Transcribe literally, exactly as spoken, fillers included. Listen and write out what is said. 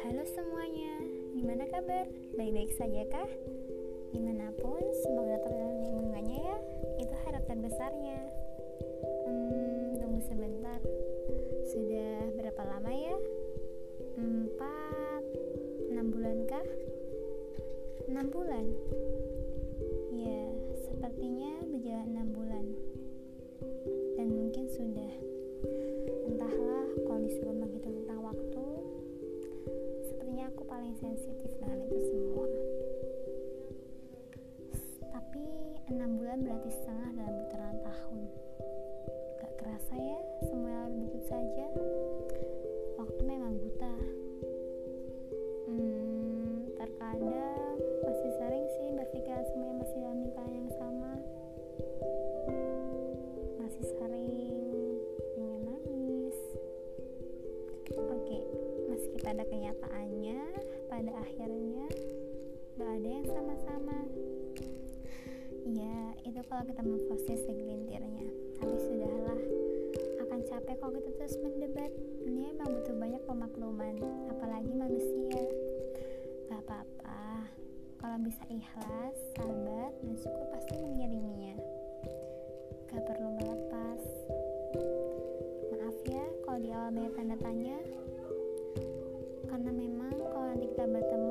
Halo semuanya, gimana kabar? Baik-baik saja kah? Dimanapun, semoga tetap dalam lindungannya ya. Itu harapan besarnya. hmm, Tunggu sebentar. Sudah berapa lama ya? empat enam bulan kah? enam bulan? Ya, sepertinya berjalan enam bulan dan mungkin sudah. Entahlah, kalau disuruh menghitung tentang waktu, sepertinya aku paling sensitif dengan itu semua. Tapi enam bulan berarti setengah dalam putaran tahun. Gak kerasa ya, semuanya lalu begitu saja. Waktu memang buta. hmm, Terkadang masih sering sih berpikiran semuanya masih dalam lingkaran yang sama. Pada kenyataannya, pada akhirnya gak ada yang sama-sama. Ya, itu kalau kita memforsir segelintirnya. Tapi sudahlah, akan capek kalau kita terus mendebat. Ini memang butuh banyak pemakluman, apalagi manusia. Gak apa-apa, kalau bisa ikhlas, sabar, dan syukur pasti mengiringinya. Gak perlu melepas. Maaf ya, kalau di awal banyak tanda tanya, karena memang kalau nanti kita bertemu